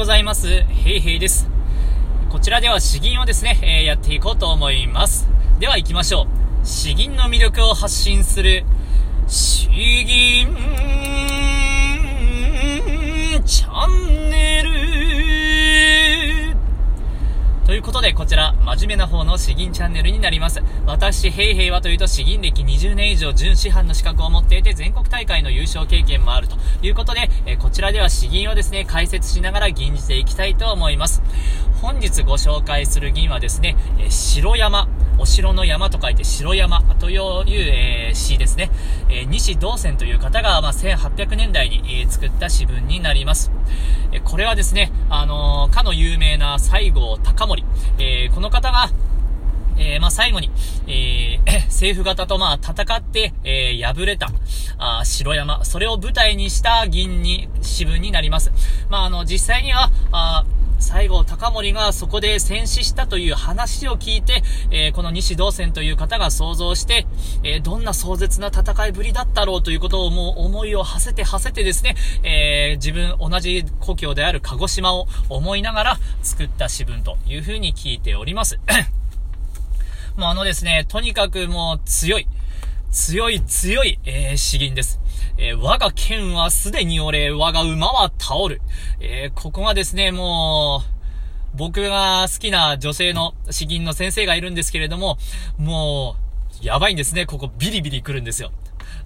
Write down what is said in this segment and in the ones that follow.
ございます。ヘイヘイです。こちらでは詩吟をですね、やっていこうと思います。では行きましょう。詩吟の魅力を発信する詩吟チャンネルということで、こちら真面目な方の詩吟チャンネルになります。私ヘイヘイはというと、詩吟歴20年以上準師範の資格を持っていて、全国大会の優勝経験もあるということで、こちらでは詩吟をですね、解説しながら吟じていきたいと思います。本日ご紹介する吟はですね、城山、お城の山と書いて城山という、詩ですね。西道仙という方が、1800年代に、作った詩文になります。これはですね、かの有名な西郷隆盛、この方が最後に、政府方と戦って、敗れた城山、それを舞台にした吟に詩文になります。実際には西郷隆盛がそこで戦死したという話を聞いて、この西道仙という方が想像して、どんな壮絶な戦いぶりだったろうということを、もう思いを馳せてですね、自分同じ故郷である鹿児島を思いながら作った詩文というふうに聞いております。もうですね、とにかくもう強い、詩吟です。我が剣はすでに折れ、我が馬は倒る。ここがですね、もう、僕が好きな女性の詩吟の先生がいるんですけれども、もう、やばいんですね。ここビリビリ来るんですよ。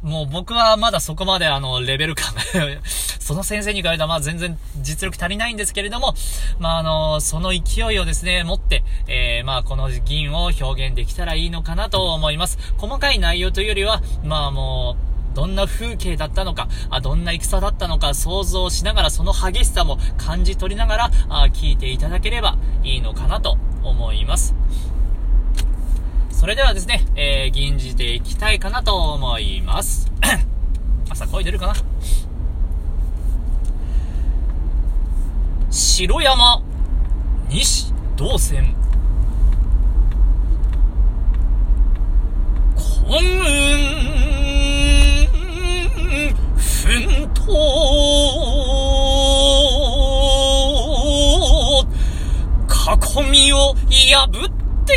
もう僕はまだそこまでレベル感がその先生に比べたら全然実力足りないんですけれども、その勢いをですね持って、この吟を表現できたらいいのかなと思います。細かい内容というよりは、もうどんな風景だったのか、どんな戦だったのか想像しながら、その激しさも感じ取りながら聞いていただければいいのかなと思います。それではですね、吟じていきたいかなと思います。朝声出るかな。城山西道仙、混雲奮闘、囲みを破って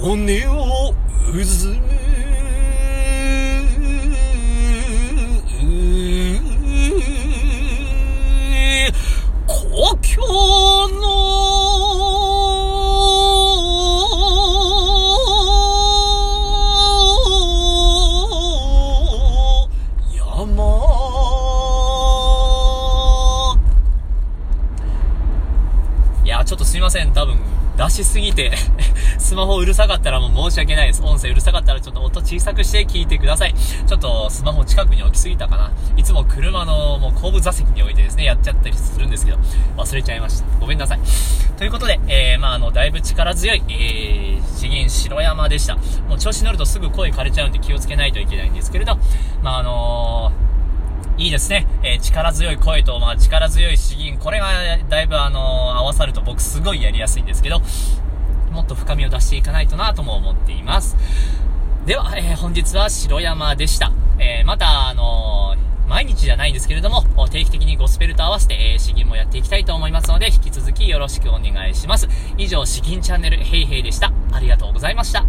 骨をうずむ故郷の山、いやちょっとすいません、多分出しすぎてスマホうるさかったらもう申し訳ないです。音声うるさかったらちょっと音小さくして聞いてください。ちょっとスマホ近くに置きすぎたかな。いつも車のもう後部座席に置いてですねやっちゃったりするんですけど、忘れちゃいました、ごめんなさい。ということで、だいぶ力強い詩吟城山でした。もう調子乗るとすぐ声枯れちゃうんで気をつけないといけないんですけれど、いいですね。力強い声と、力強い詩吟、これがだいぶ合わさると僕すごいやりやすいんですけど、もっと深みを出していかないとなとも思っています。では、本日は城山でした。また毎日じゃないんですけれども、定期的にゴスペルと合わせて、詩吟もやっていきたいと思いますので、引き続きよろしくお願いします。以上、詩吟チャンネルヘイヘイでした。ありがとうございました。